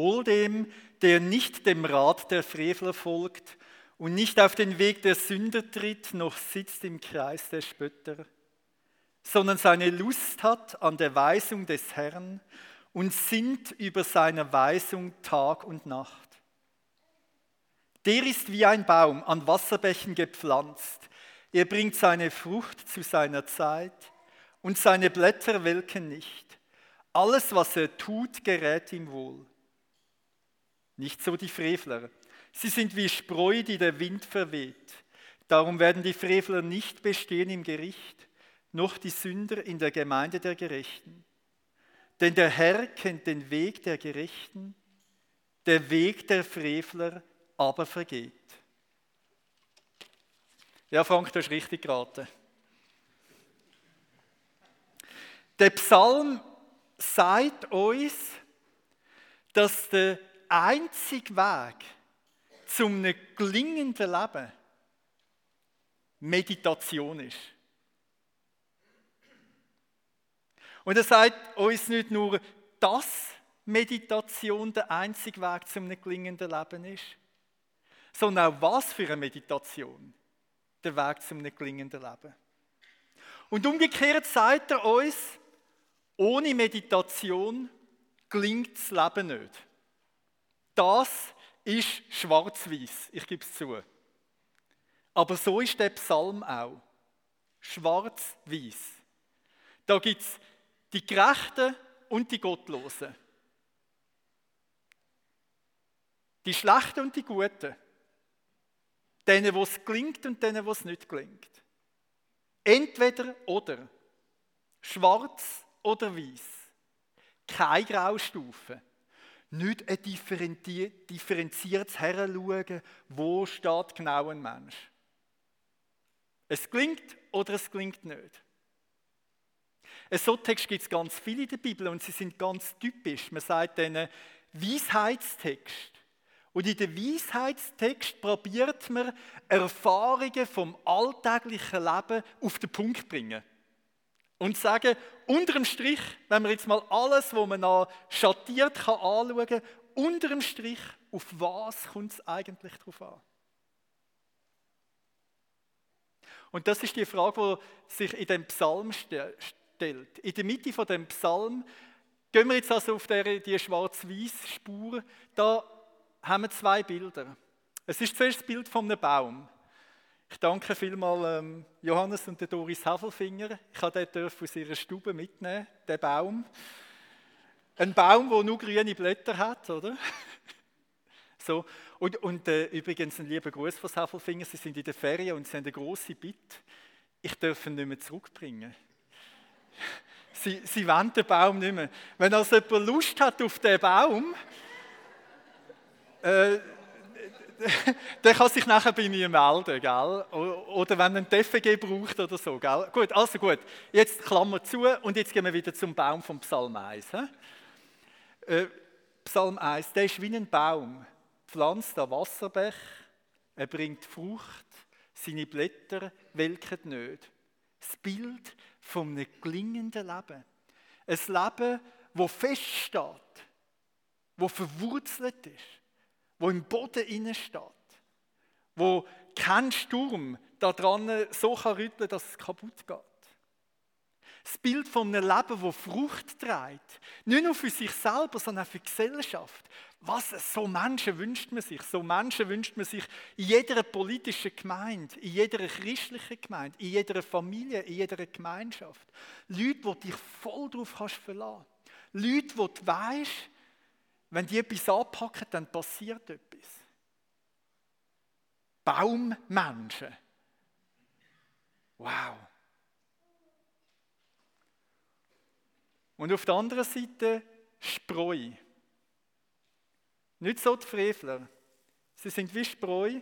wohl dem, der nicht dem Rat der Frevler folgt und nicht auf den Weg der Sünder tritt, noch sitzt im Kreis der Spötter, sondern seine Lust hat an der Weisung des Herrn und sinnt über seine Weisung Tag und Nacht. Der ist wie ein Baum an Wasserbächen gepflanzt. Er bringt seine Frucht zu seiner Zeit und seine Blätter welken nicht. Alles, was er tut, gerät ihm wohl. Nicht so die Frevler. Sie sind wie Spreu, die der Wind verweht. Darum werden die Frevler nicht bestehen im Gericht, noch die Sünder in der Gemeinde der Gerechten. Denn der Herr kennt den Weg der Gerechten, der Weg der Frevler aber vergeht. Ja, Frank, du hast richtig geraten. Der Psalm sagt uns, dass der einzige Weg zu einem gelingenden Leben Meditation ist. Und er sagt uns nicht nur, dass Meditation der einzige Weg zu einem gelingenden Leben ist, sondern auch was für eine Meditation der Weg zu einem gelingenden Leben. Und umgekehrt sagt er uns, ohne Meditation gelingt das Leben nicht. Das ist schwarz-weiß, ich gebe es zu. Aber so ist der Psalm auch. Schwarz-weiß. Da gibt es die Gerechten und die Gottlosen. Die Schlechten und die Guten. Denen, wo es gelingt und denen, wo es nicht gelingt. Entweder oder. Schwarz oder weiß. Keine Graustufe. Nicht ein differenziertes Heranschauen, wo steht genau ein Mensch. Es gelingt oder es gelingt nicht. So Texte gibt es ganz viele in der Bibel und sie sind ganz typisch. Man sagt denen Weisheitstext. Und in den Weisheitstext probiert man, Erfahrungen vom alltäglichen Leben auf den Punkt zu bringen. Und sagen, unterm Strich, wenn man jetzt mal alles, was man noch schattiert kann, anschauen kann, unterm Strich, auf was kommt es eigentlich drauf an? Und das ist die Frage, die sich in dem Psalm stellt. In der Mitte von dem Psalm gehen wir jetzt also auf die schwarz-weiß Spur. Da haben wir zwei Bilder. Es ist zuerst das Bild von einem Baum. Ich danke vielmals Johannes und der Doris Havelfinger. Ich habe den aus ihrer Stube mitnehmen, den Baum. Ein Baum, der nur grüne Blätter hat, oder? So. Und übrigens ein lieber Gruß von Havelfinger. Sie sind in der Ferien und sie haben eine grosse Bitte. Ich darf ihn nicht mehr zurückbringen. Sie wollen den Baum nicht mehr. Wenn also jemand Lust hat auf den Baum, der kann sich nachher bei mir melden, gell? Oder wenn er einen TFG braucht oder so, gell? Gut, also gut. Jetzt Klammer zu und jetzt gehen wir wieder zum Baum vom Psalm 1. Psalm 1, der ist wie ein Baum, pflanzt an Wasserbächen, er bringt Frucht, seine Blätter welken nicht. Das Bild von einem gelingenden Leben. Ein Leben, das feststeht, das verwurzelt ist. Wo im Boden hineinsteht, wo kein Sturm daran so rütteln kann, dass es kaputt geht. Das Bild von einem Leben, das Frucht trägt, nicht nur für sich selber, sondern auch für die Gesellschaft. Was so Menschen wünscht man sich. So Menschen wünscht man sich in jeder politischen Gemeinde, in jeder christlichen Gemeinde, in jeder Familie, in jeder Gemeinschaft. Leute, die dich voll drauf verlassen kannst. Leute, wo du weisst, wenn die etwas anpacken, dann passiert etwas. Baummenschen. Wow. Und auf der anderen Seite Spreu. Nicht so die Frevler. Sie sind wie Spreu,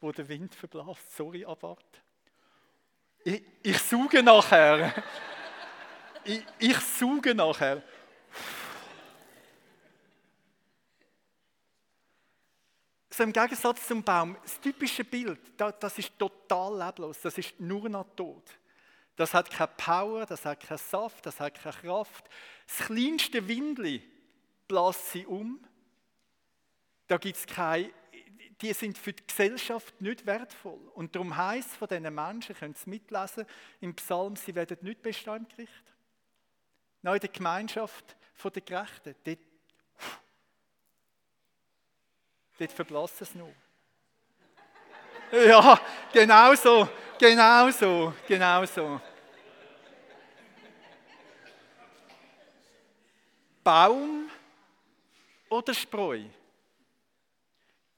wo der Wind verblasst. Sorry, Abart. Ich sauge nachher. Ich sauge nachher. So im Gegensatz zum Baum, das typische Bild, das ist total leblos, das ist nur noch tot. Das hat keine Power, das hat keinen Saft, das hat keine Kraft. Das kleinste Windli lasse sie um. Da gibt's keine, die sind für die Gesellschaft nicht wertvoll. Und darum heisst es von diesen Menschen, ihr könnt es mitlesen, im Psalm, sie werden nicht bestehen im Gericht. Nein, in der Gemeinschaft der Gerechten, dort verblasst es noch. Ja, genau so. Baum oder Spreu?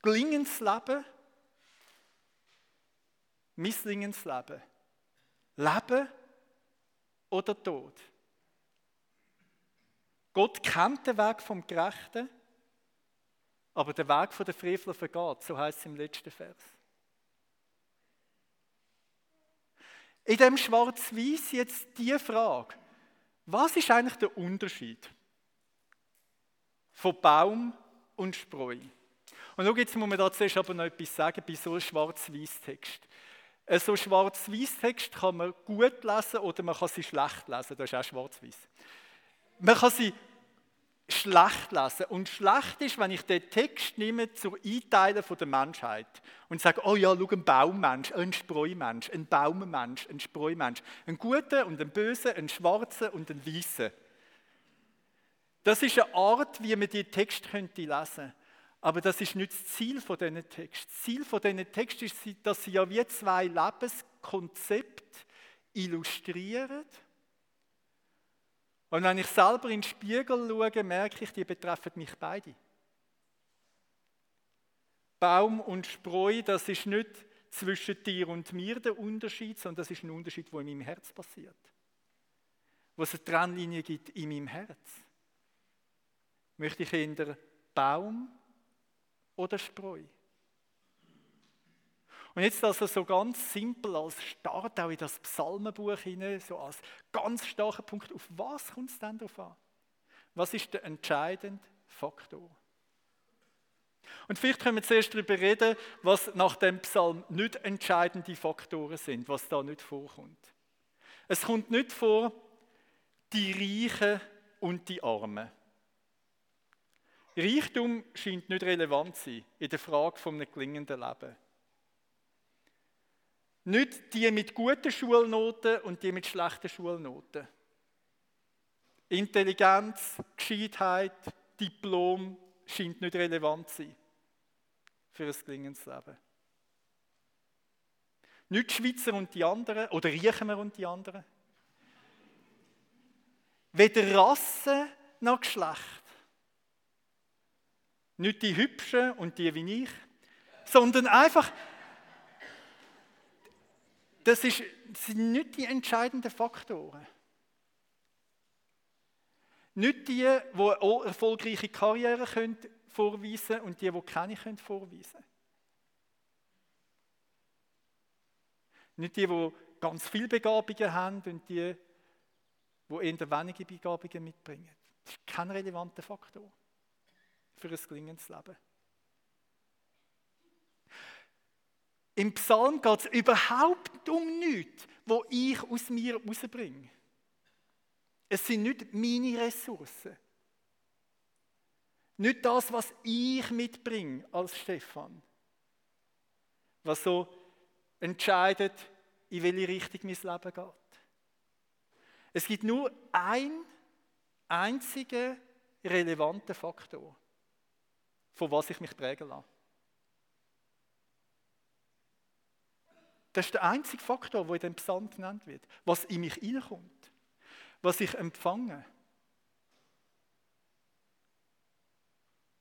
Gelingendes Leben, misslingendes Leben. Leben oder Tod? Gott kennt den Weg vom Gerechten, aber der Weg der Frevler vergeht, so heisst es im letzten Vers. In diesem Schwarz-Weiß jetzt die Frage, was ist eigentlich der Unterschied von Baum und Spreu? Und schau, jetzt muss man da zuerst aber noch etwas sagen bei so einem Schwarz-Weiß-Text. So einen Schwarz-Weiß-Text kann man gut lesen oder man kann sie schlecht lesen, das ist auch schwarz-weiß. Man kann sie schlecht lesen. Und schlecht ist, wenn ich den Text nehme zur Einteilen der Menschheit und sage, oh ja, schau, ein Baummensch, ein Spreumensch, ein Baummensch, ein Spreumensch. Ein Guter und ein Böser, ein Schwarzer und ein Weißer. Das ist eine Art, wie man die Texte lesen könnte. Aber das ist nicht das Ziel von diesen Texten. Das Ziel von diesen Texten ist, dass sie ja wie zwei Lebenskonzepte illustrieren. Und wenn ich selber in den Spiegel schaue, merke ich, die betreffen mich beide. Baum und Spreu, das ist nicht zwischen dir und mir der Unterschied, sondern das ist ein Unterschied, der in meinem Herz passiert. Wo es eine Trennlinie gibt in meinem Herz. Möchte ich eher Baum oder Spreu? Und jetzt also so ganz simpel als Start auch in das Psalmenbuch hinein, so als ganz starker Punkt, auf was kommt es denn darauf an? Was ist der entscheidende Faktor? Und vielleicht können wir zuerst darüber reden, was nach dem Psalm nicht entscheidende Faktoren sind, was da nicht vorkommt. Es kommt nicht vor, die Reichen und die Armen. Reichtum scheint nicht relevant zu sein in der Frage eines gelingenden Lebens. Nicht die mit guten Schulnoten und die mit schlechten Schulnoten. Intelligenz, Gescheitheit, Diplom scheint nicht relevant zu sein für ein gelingendes Leben. Nicht die Schweizer und die anderen, oder Riechener und die anderen. Weder Rasse noch Geschlecht. Nicht die Hübschen und die wie ich, sondern einfach... Das sind nicht die entscheidenden Faktoren. Nicht die, die eine erfolgreiche Karriere vorweisen können und die keine vorweisen können. Nicht die, die ganz viele Begabungen haben und die, die eher wenige Begabungen mitbringen. Das ist kein relevanter Faktor für ein gelingendes Leben. Im Psalm geht es überhaupt um nichts, was ich aus mir rausbringe. Es sind nicht meine Ressourcen. Nicht das, was ich mitbringe als Stefan. Was so entscheidet, in welche Richtung mein Leben geht. Es gibt nur einen einzigen relevanten Faktor, von was ich mich prägen lasse. Das ist der einzige Faktor, der in dem Psalm genannt wird. Was in mich hineinkommt, was ich empfange.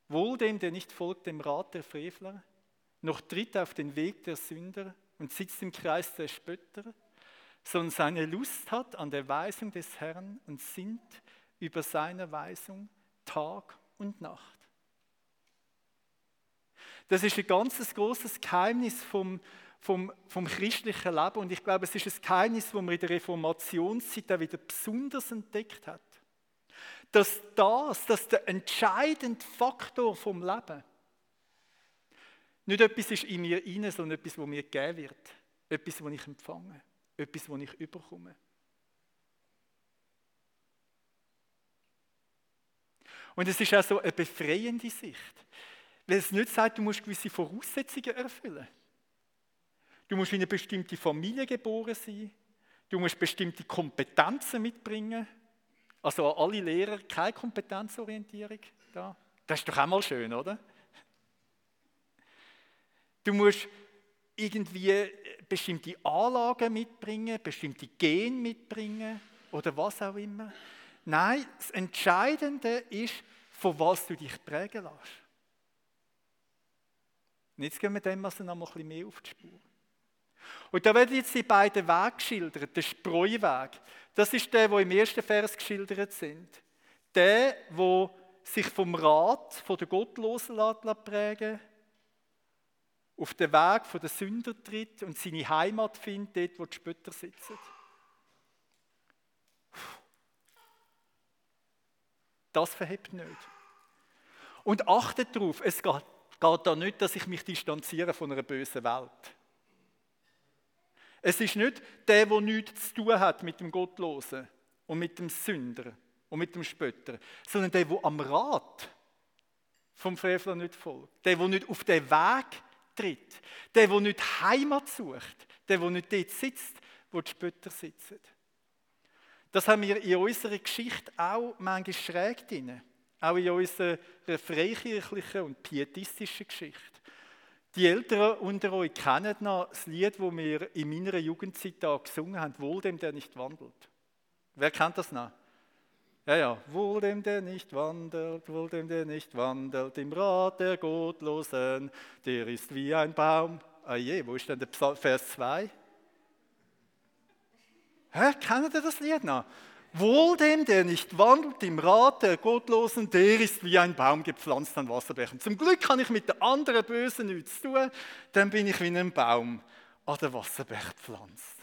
Wohl dem, der nicht folgt dem Rat der Frevler, noch tritt auf den Weg der Sünder und sitzt im Kreis der Spötter, sondern seine Lust hat an der Weisung des Herrn und sinnt über seine Weisung Tag und Nacht. Das ist ein ganz grosses Geheimnis vom christlichen Leben. Und ich glaube, es ist ein Geheimnis, das man in der Reformationszeit auch wieder besonders entdeckt hat. Dass der entscheidende Faktor vom Leben nicht etwas ist in mir hinein, sondern etwas, was mir gegeben wird. Etwas, was ich empfange. Etwas, was ich überkomme. Und es ist auch so eine befreiende Sicht. Weil es nicht sagt, du musst gewisse Voraussetzungen erfüllen. Du musst in eine bestimmte Familie geboren sein. Du musst bestimmte Kompetenzen mitbringen. Also an alle Lehrer keine Kompetenzorientierung. Da. Das ist doch auch mal schön, oder? Du musst irgendwie bestimmte Anlagen mitbringen, bestimmte Gene mitbringen oder was auch immer. Nein, das Entscheidende ist, von was du dich prägen lässt. Und jetzt gehen wir dem also noch mal ein bisschen mehr auf die Spur. Und da werden jetzt die beiden Wege geschildert. Der Spreuweg, das ist der, der im ersten Vers geschildert sind. Der, der sich vom Rat, von der Gottlosen prägen, auf den Weg von der Sünder tritt und seine Heimat findet, dort, wo die Spötter sitzen. Das verhebt nicht. Und achtet darauf, es geht da nicht, dass ich mich distanziere von einer bösen Welt. Es ist nicht der nichts zu tun hat mit dem Gottlosen und mit dem Sünder und mit dem Spötter, sondern der am Rat vom Frevler nicht folgt, der nicht auf den Weg tritt, der nicht Heimat sucht, der nicht dort sitzt, wo die Spötter sitzen. Das haben wir in unserer Geschichte auch manchmal schräg drin. Auch in unserer freikirchlichen und pietistischen Geschichte. Die Älteren unter euch kennen noch das Lied, das wir in meiner Jugendzeit da gesungen haben, Wohl dem, der nicht wandelt. Wer kennt das noch? Ja. Wohl dem, der nicht wandelt, wohl dem, der nicht wandelt, im Rat der Gottlosen, der ist wie ein Baum. Ah je, wo ist denn der Vers 2? Kennt ihr das Lied noch? Wohl dem, der nicht wandelt im Rat der Gottlosen, der ist wie ein Baum gepflanzt an Wasserbächen. Zum Glück kann ich mit den anderen Bösen nichts tun, dann bin ich wie ein Baum an den Wasserbächen gepflanzt.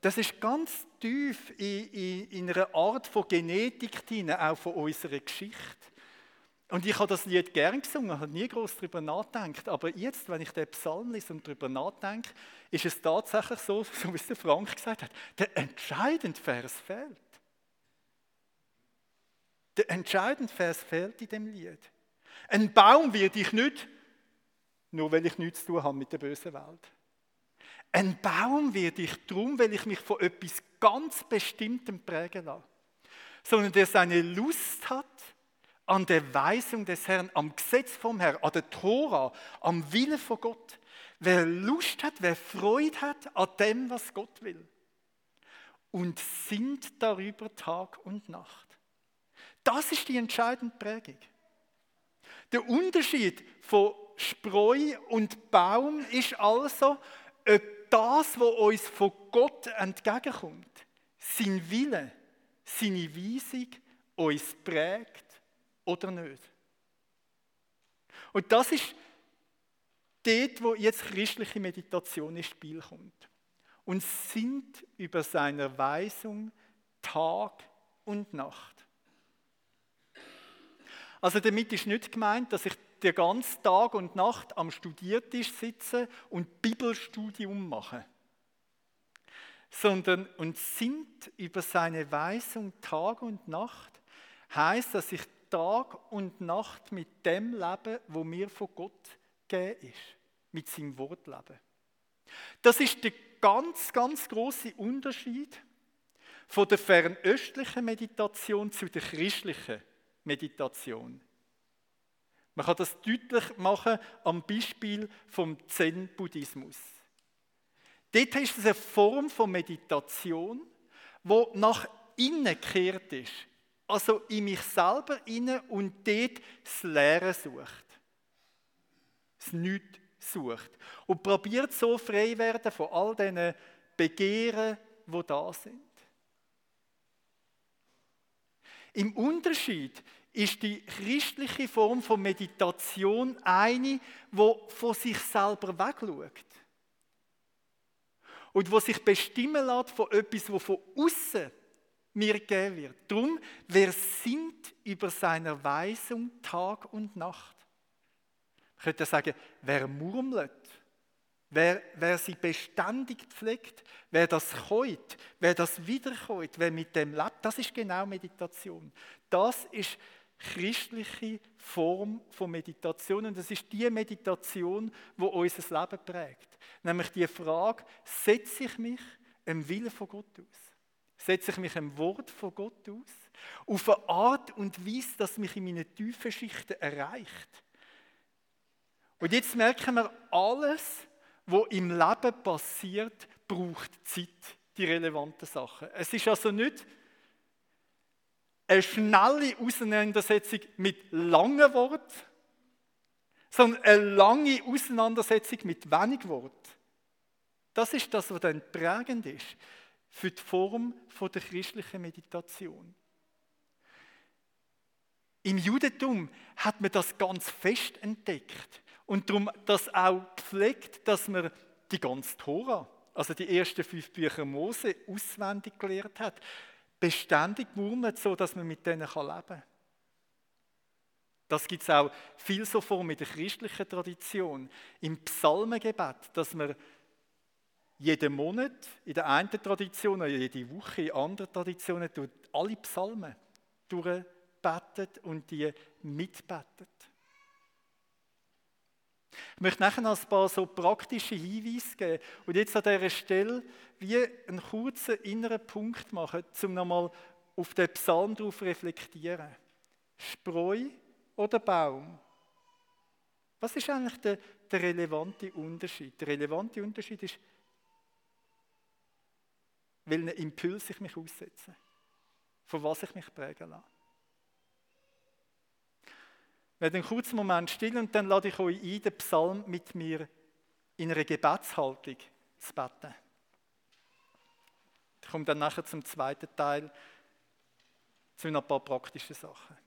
Das ist ganz tief in einer Art von Genetik drin, auch von unserer Geschichte. Und ich habe das Lied gern gesungen, habe nie groß darüber nachgedacht. Aber jetzt, wenn ich den Psalm lese und darüber nachdenke, ist es tatsächlich so wie es der Frank gesagt hat, der entscheidende Vers fehlt. Der entscheidende Vers fehlt in dem Lied. Ein Baum wird ich nicht, nur weil ich nichts zu tun habe mit der bösen Welt. Ein Baum wird ich darum, weil ich mich von etwas ganz Bestimmtem prägen lasse. Sondern der seine Lust hat an der Weisung des Herrn, am Gesetz vom Herrn, an der Tora, am Willen von Gott. Wer Lust hat, wer Freude hat an dem, was Gott will. Und sinnt darüber Tag und Nacht. Das ist die entscheidende Prägung. Der Unterschied von Spreu und Baum ist also, ob das, was uns von Gott entgegenkommt, sein Wille, seine Weisung, uns prägt oder nicht. Und das ist dort, wo jetzt christliche Meditation ins Spiel kommt. Und sinnt über seine Weisung Tag und Nacht. Also damit ist nicht gemeint, dass ich den ganzen Tag und Nacht am Studiertisch sitze und Bibelstudium mache. Sondern und sinnt über seine Weisung Tag und Nacht heisst, dass ich Tag und Nacht mit dem lebe, wo mir von Gott gegeben ist. Mit seinem Wort leben. Das ist der ganz, ganz grosse Unterschied von der fernöstlichen Meditation zu der christlichen Meditation. Man kann das deutlich machen am Beispiel vom Zen-Buddhismus. Dort ist es eine Form von Meditation, die nach innen gekehrt ist. Also in mich selber hinein und dort das Leere sucht. Das Nichts sucht. Und probiert so frei werden von all diesen Begehren, die da sind. Im Unterschied ist die christliche Form von Meditation eine, die von sich selber wegschaut. Und die sich bestimmen lässt von etwas, das von außen mir gegeben wird. Darum, wer sinnt über seiner Weisung Tag und Nacht? Ich könnte sagen, wer murmelt, wer sie beständig pflegt, wer das keut, wer das wiederkeut, wer mit dem lebt, das ist genau Meditation. Das ist christliche Form von Meditation. Und das ist die Meditation, die unser Leben prägt. Nämlich die Frage, setze ich mich dem Willen von Gott aus? Setze ich mich dem Wort von Gott aus? Auf eine Art und Weise, dass mich in meinen tiefen Schichten erreicht. Und jetzt merken wir, alles, was im Leben passiert, braucht Zeit, die relevanten Sachen. Es ist also nicht eine schnelle Auseinandersetzung mit langen Worten, sondern eine lange Auseinandersetzung mit wenig Worten. Das ist das, was dann prägend ist für die Form der christlichen Meditation. Im Judentum hat man das ganz fest entdeckt und darum das auch gepflegt, dass man die ganze Tora, also die ersten 5 Bücher Mose, auswendig gelernt hat, beständig murmelt, so dass man mit denen leben kann. Das gibt es auch viel so vor mit der christlichen Tradition. Im Psalmengebet, dass man jeden Monat, in der einen Tradition, oder jede Woche, in anderen Traditionen, alle Psalmen durchbetet und die mitbetet. Ich möchte nachher noch ein paar so praktische Hinweise geben und jetzt an dieser Stelle wie einen kurzen inneren Punkt machen, um nochmal auf den Psalm drauf reflektieren. Spreu oder Baum? Was ist eigentlich der relevante Unterschied? Der relevante Unterschied ist, welchen Impuls ich mich aussetze, von was ich mich prägen lasse. Wir werden einen kurzen Moment still und dann lade ich euch ein, den Psalm mit mir in einer Gebetshaltung zu beten. Ich komme dann nachher zum zweiten Teil, zu ein paar praktischen Sachen.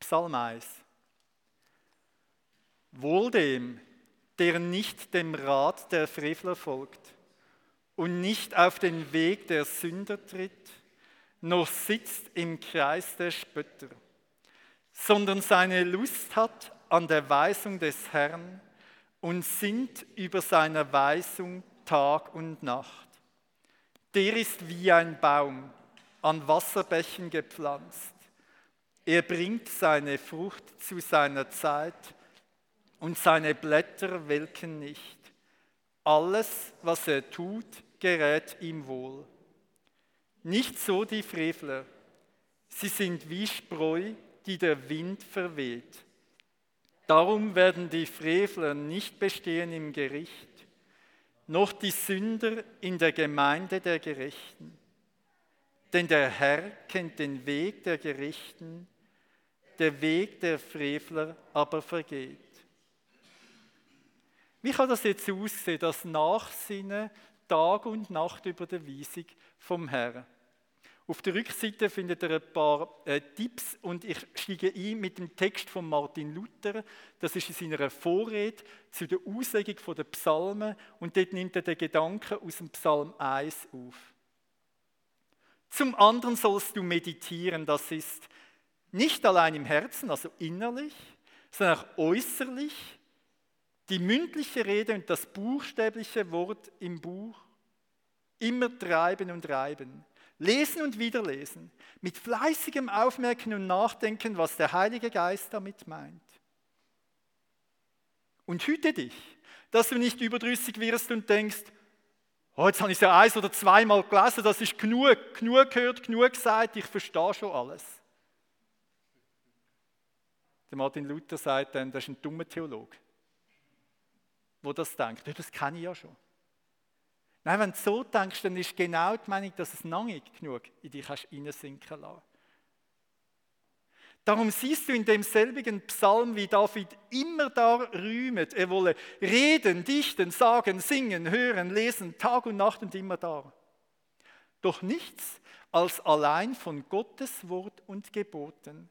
Psalm 1. Wohl dem, der nicht dem Rat der Frevler folgt und nicht auf den Weg der Sünder tritt, noch sitzt im Kreis der Spötter, sondern seine Lust hat an der Weisung des Herrn und sinnt über seiner Weisung Tag und Nacht. Der ist wie ein Baum an Wasserbächen gepflanzt. Er bringt seine Frucht zu seiner Zeit und seine Blätter welken nicht. Alles, was er tut, gerät ihm wohl. Nicht so die Frevler. Sie sind wie Spreu, die der Wind verweht. Darum werden die Frevler nicht bestehen im Gericht, noch die Sünder in der Gemeinde der Gerechten. Denn der Herr kennt den Weg der Gerechten, der Weg der Frevler aber vergeht. Wie kann das jetzt aussehen, das Nachsinnen Tag und Nacht über die Weisung vom Herrn? Auf der Rückseite findet ihr ein paar Tipps und ich steige ein mit dem Text von Martin Luther. Das ist in seiner Vorrede zu der Auslegung der Psalmen und dort nimmt er den Gedanken aus dem Psalm 1 auf. Zum anderen sollst du meditieren, das ist nicht allein im Herzen, also innerlich, sondern auch äußerlich, die mündliche Rede und das buchstäbliche Wort im Buch, immer treiben und reiben, lesen und wiederlesen, mit fleißigem Aufmerken und Nachdenken, was der Heilige Geist damit meint. Und hüte dich, dass du nicht überdrüssig wirst und denkst, oh, jetzt habe ich es ja 1- oder 2-mal gelesen, das ist genug gehört, genug gesagt, ich verstehe schon alles. Der Martin Luther sagt dann, das ist ein dummer Theologe, der das denkt. Das kenne ich ja schon. Nein, wenn du so denkst, dann ist genau die Meinung, dass es lange genug in dich hast hineinsinken lassen. Darum siehst du in demselbigen Psalm, wie David immer da rühmt, er wolle reden, dichten, sagen, singen, hören, lesen, Tag und Nacht und immer da. Doch nichts als allein von Gottes Wort und Geboten.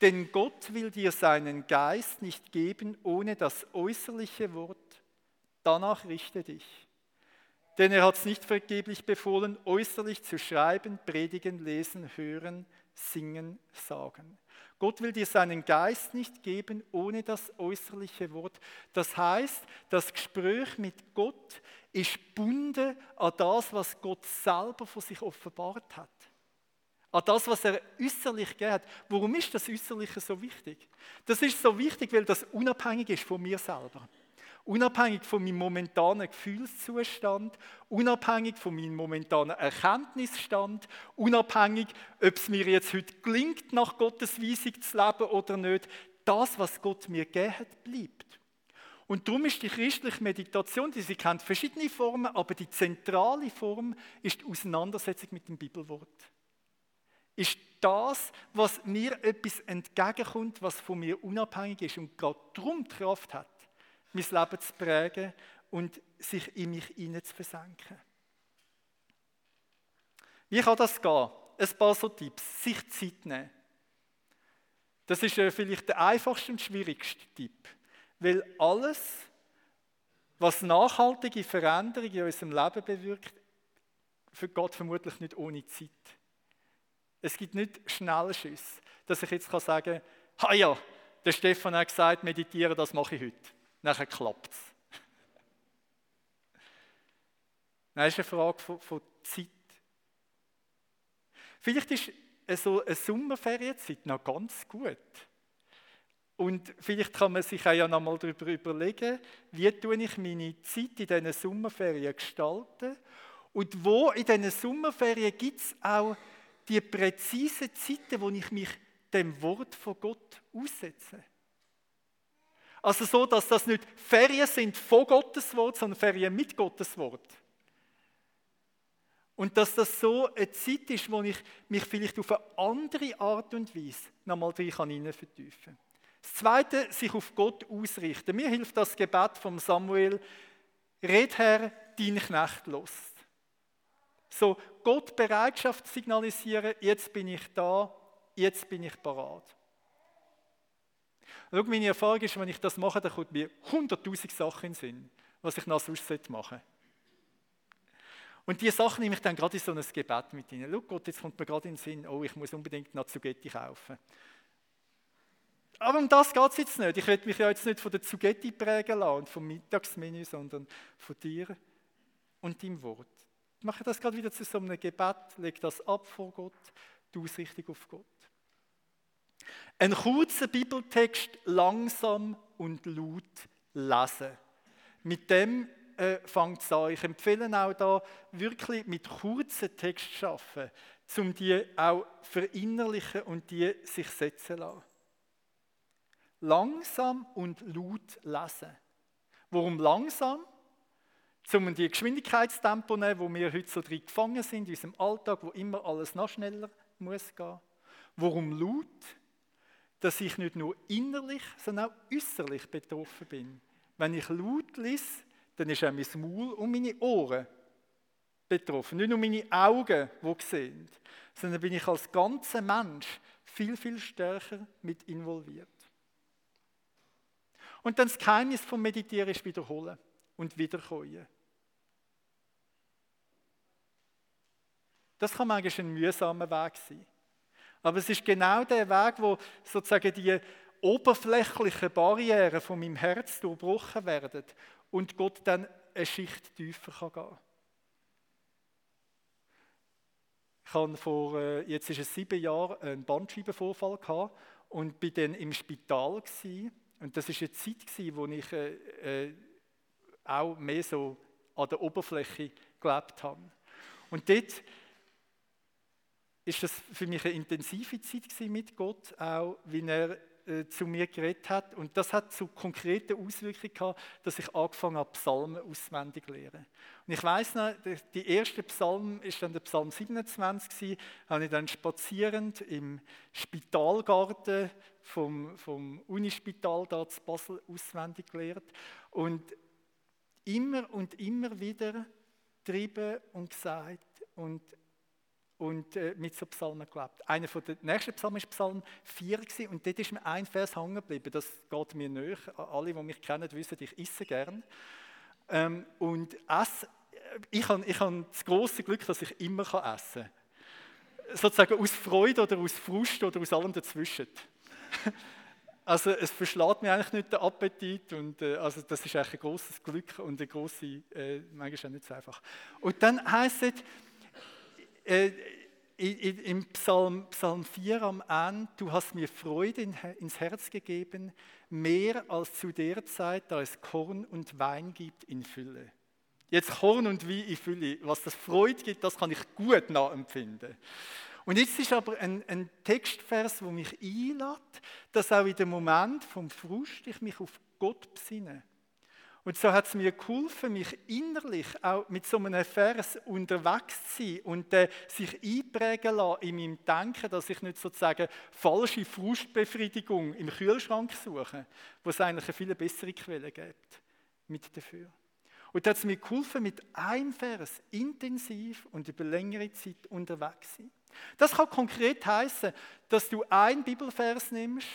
Denn Gott will dir seinen Geist nicht geben ohne das äußerliche Wort. Danach richte dich. Denn er hat es nicht vergeblich befohlen, äußerlich zu schreiben, predigen, lesen, hören, singen, sagen. Gott will dir seinen Geist nicht geben ohne das äußerliche Wort. Das heißt, das Gespräch mit Gott ist gebunden an das, was Gott selber von sich offenbart hat. An das, was er äußerlich gegeben hat. Warum ist das Äußerliche so wichtig? Das ist so wichtig, weil das unabhängig ist von mir selber. Unabhängig von meinem momentanen Gefühlszustand, unabhängig von meinem momentanen Erkenntnisstand, unabhängig, ob es mir jetzt heute gelingt, nach Gottes Weisung zu leben oder nicht, das, was Gott mir gegeben hat, bleibt. Und darum ist die christliche Meditation, sie kennt verschiedene Formen, aber die zentrale Form ist die Auseinandersetzung mit dem Bibelwort. Ist das, was mir etwas entgegenkommt, was von mir unabhängig ist und gerade darum die Kraft hat, mein Leben zu prägen und sich in mich hinein zu versenken. Wie kann das gehen? Ein paar so Tipps. Sich Zeit nehmen. Das ist vielleicht der einfachste und schwierigste Tipp. Weil alles, was nachhaltige Veränderungen in unserem Leben bewirkt, geht vermutlich nicht ohne Zeit. Es gibt nicht Schnellschüsse, dass ich jetzt sagen kann, «Ha ja, der Stefan hat gesagt, meditieren, das mache ich heute.» Nachher klappt es. Nein, es ist eine Frage von Zeit. Vielleicht ist so eine Sommerferienzeit noch ganz gut. Und vielleicht kann man sich auch ja noch mal darüber überlegen, wie ich meine Zeit in diesen Sommerferien gestalte und wo in diesen Sommerferien gibt es auch die präzisen Zeiten, wo ich mich dem Wort von Gott aussetze. Also so, dass das nicht Ferien sind von Gottes Wort, sondern Ferien mit Gottes Wort. Und dass das so eine Zeit ist, wo ich mich vielleicht auf eine andere Art und Weise nochmal drin vertiefen kann. Das Zweite, sich auf Gott ausrichten. Mir hilft das Gebet von Samuel, «Red Herr, dein Knecht lost». So Gott Bereitschaft signalisieren, jetzt bin ich da, jetzt bin ich parat. Schau, meine Erfahrung ist, wenn ich das mache, dann kommt mir 100'000 Sachen in den Sinn, was ich noch sonst machen sollte. Und diese Sachen nehme ich dann gerade in so ein Gebet mit hinein. Schau Gott, jetzt kommt mir gerade in den Sinn, oh, ich muss unbedingt noch Zugetti kaufen. Aber um das geht es jetzt nicht. Ich will mich ja jetzt nicht von der Zugetti prägen lassen und vom Mittagsmenü, sondern von dir und deinem Wort. Ich mache das gerade wieder zu so einem Gebet, lege das ab vor Gott, die Ausrichtung auf Gott. Ein kurzer Bibeltext langsam und laut lesen. Mit dem fängt es an. Ich empfehle auch da wirklich mit kurzen Texten zu arbeiten, um die auch verinnerlichen und die sich setzen zu lassen. Langsam und laut lesen. Warum langsam? Um die Geschwindigkeitstempo zu nehmen, wo wir heute so drin gefangen sind, in unserem Alltag, wo immer alles noch schneller muss gehen. Warum laut? Dass ich nicht nur innerlich, sondern auch äußerlich betroffen bin. Wenn ich laut lese, dann ist auch mein Maul und meine Ohren betroffen. Nicht nur meine Augen, die sehen, sondern bin ich als ganzer Mensch viel, viel stärker mit involviert. Und dann das Geheimnis vom Meditieren ist wiederholen und wiederkommen. Das kann manchmal ein mühsamer Weg sein. Aber es ist genau der Weg, wo sozusagen die oberflächlichen Barrieren von meinem Herz durchbrochen werden und Gott dann eine Schicht tiefer gehen kann. Ich hatte vor, jetzt ist es 7 Jahren, einen Bandscheibenvorfall gehabt und bin dann im Spital gewesen. Und das war eine Zeit, wo ich auch mehr so an der Oberfläche gelebt habe. Und dort ist das für mich eine intensive Zeit mit Gott, auch wie er zu mir geredet hat. Und das hat zu konkreten Auswirkungen gehabt, dass ich angefangen habe, Psalmen auswendig zu lernen. Und ich weiss noch, die erste Psalm war dann der Psalm 27 gewesen, habe ich dann spazierend im Spitalgarten vom Unispital da zu Basel auswendig gelernt. Und immer wieder getrieben und gesagt und mit so Psalmen gelebt. Einer der nächsten Psalmen war Psalm 4 gewesen, und dort ist mir ein Vers hängen geblieben. Das geht mir nahe. Alle, die mich kennen, wissen, ich esse gern. Und esse ich habe das grosse Glück, dass ich immer essen kann. Sozusagen aus Freude oder aus Frust oder aus allem dazwischen. Also es verschlägt mir eigentlich nicht den Appetit und also das ist eigentlich ein grosses Glück und eine grosse, manchmal auch nicht so einfach. Und dann heisst es im Psalm 4 am Ende, du hast mir Freude ins Herz gegeben, mehr als zu der Zeit, da es Korn und Wein gibt in Fülle. Jetzt Korn und Wein in Fülle, was das Freude gibt, das kann ich gut nachempfinden. Und jetzt ist aber ein Textvers, der mich einlädt, dass auch in dem Moment vom Frust ich mich auf Gott besinne. Und so hat es mir geholfen, mich innerlich auch mit so einem Vers unterwegs zu sein und sich einprägen lassen in meinem Denken, dass ich nicht sozusagen falsche Frustbefriedigung im Kühlschrank suche, wo es eigentlich eine viel bessere Quelle gibt mit dafür. Und da hat es mir geholfen, mit einem Vers intensiv und über längere Zeit unterwegs zu sein. Das kann konkret heissen, dass du einen Bibelvers nimmst,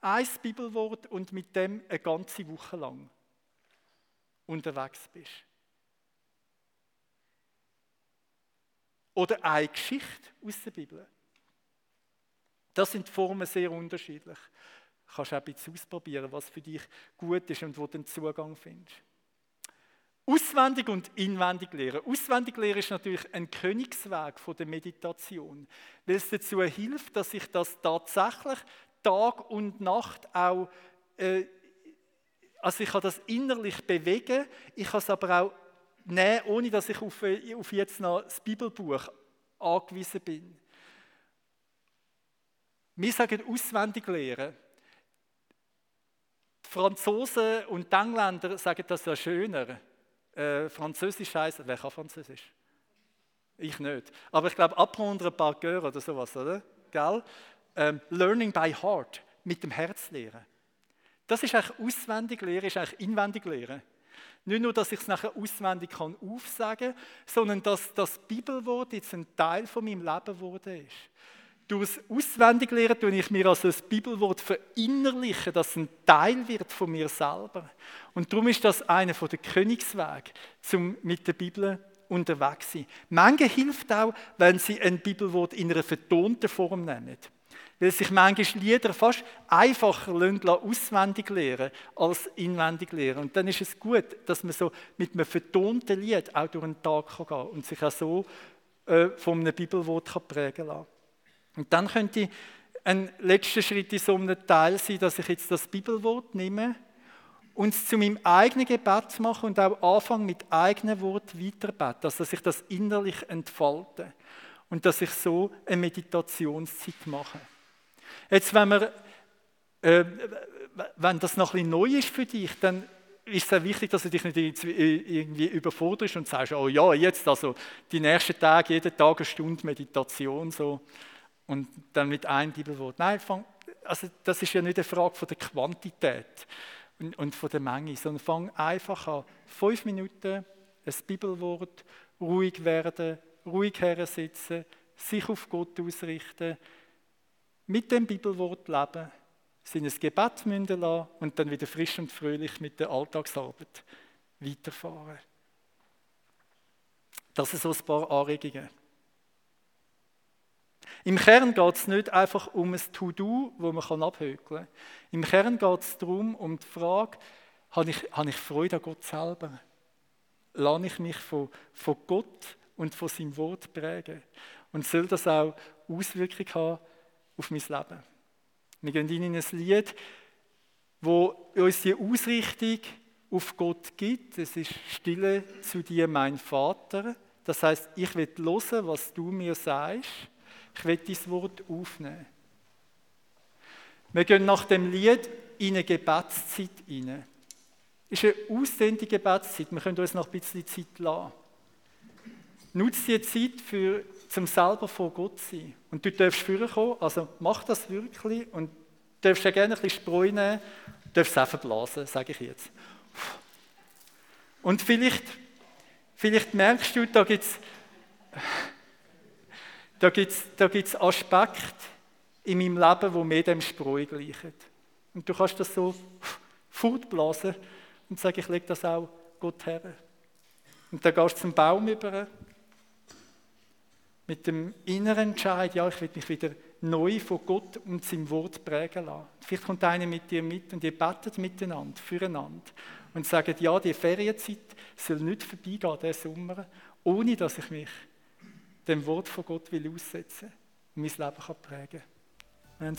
ein Bibelwort und mit dem eine ganze Woche lang unterwegs bist. Oder eine Geschichte aus der Bibel. Das sind die Formen sehr unterschiedlich. Du kannst auch ein bisschen ausprobieren, was für dich gut ist und wo du den Zugang findest. Auswendig und inwendig lehren. Auswendig lehren ist natürlich ein Königsweg von der Meditation, weil es dazu hilft, dass ich das tatsächlich Tag und Nacht auch, also ich kann das innerlich bewegen, ich kann es aber auch nehmen, ohne dass ich auf jetzt noch das Bibelbuch angewiesen bin. Wir sagen auswendig lehren. Die Franzosen und die Engländer sagen das ja schöner. Französisch heisst, wer kann Französisch? Ich nicht. Aber ich glaube, apprendre par cœur oder sowas, oder? Gell? Learning by heart, mit dem Herz lehren. Das ist eigentlich auswendig lehren, ist eigentlich inwendig lehren. Nicht nur, dass ich es nachher auswendig kann aufsagen, sondern dass das Bibelwort jetzt ein Teil von meinem Leben geworden ist. Durch das auswendig lehren tue ich mir also das Bibelwort verinnerlichen, dass es ein Teil wird von mir selber. Und darum ist das einer der Königswege, um mit der Bibel unterwegs zu sein. Manche hilft auch, wenn sie ein Bibelwort in einer vertonten Form nehmen. Weil sich manchmal Lieder fast einfacher auswendig lehren als inwendig lehren. Und dann ist es gut, dass man so mit einem vertonten Lied auch durch den Tag gehen kann und sich auch so von einem Bibelwort prägen lassen kann. Und dann könnte ein letzter Schritt in so einem Teil sein, dass ich jetzt das Bibelwort nehme und es zu meinem eigenen Gebet mache und auch anfange, mit eigenen Worten weiterbeten, also dass ich das innerlich entfalte und dass ich so eine Meditationszeit mache. Jetzt, wenn das noch ein bisschen neu ist für dich, dann ist es auch wichtig, dass du dich nicht irgendwie überforderst und sagst, oh ja, jetzt also die nächsten Tage, jeden Tag eine Stunde Meditation, so. Und dann mit einem Bibelwort. Nein, also das ist ja nicht eine Frage von der Quantität und von der Menge, sondern fang einfach an. 5 Minuten, ein Bibelwort, ruhig werden, ruhig hersitzen, sich auf Gott ausrichten, mit dem Bibelwort leben, sein Gebet münden lassen und dann wieder frisch und fröhlich mit der Alltagsarbeit weiterfahren. Das sind so ein paar Anregungen. Im Kern geht es nicht einfach um ein To-Do, das man abhökeln kann. Im Kern geht es darum, um die Frage, habe ich Freude an Gott selber? Lasse ich mich von Gott und von seinem Wort prägen? Und soll das auch Auswirkungen haben auf mein Leben? Wir gehen in ein Lied, das uns die Ausrichtung auf Gott gibt. Es ist Stille zu dir, mein Vater. Das heisst, ich will hören, was du mir sagst. Ich will dein Wort aufnehmen. Wir gehen nach dem Lied in eine Gebetszeit hinein. Es ist eine ausdehnte Gebetszeit. Wir können uns noch ein bisschen Zeit lassen. Nutze die Zeit, um selber vor Gott zu sein. Und du darfst vorkommen, also mach das wirklich. Und du darfst ja gerne ein bisschen Spreu nehmen. Du darfst es auch verblasen, sage ich jetzt. Und vielleicht merkst du, da gibt's Aspekte in meinem Leben, die mehr dem Spreu gleichen. Und du kannst das so fortblasen und sagen, ich lege das auch Gott her. Und dann gehst du zum Baum über. Mit dem inneren Entscheid, ja, ich will mich wieder neu von Gott und seinem Wort prägen lassen. Vielleicht kommt einer mit dir mit und ihr betet miteinander, füreinander und sagt, ja, die Ferienzeit soll nicht vorbeigehen, der Sommer, ohne dass ich mich dem Wort von Gott will aussetzen und mein Leben kann prägen kann.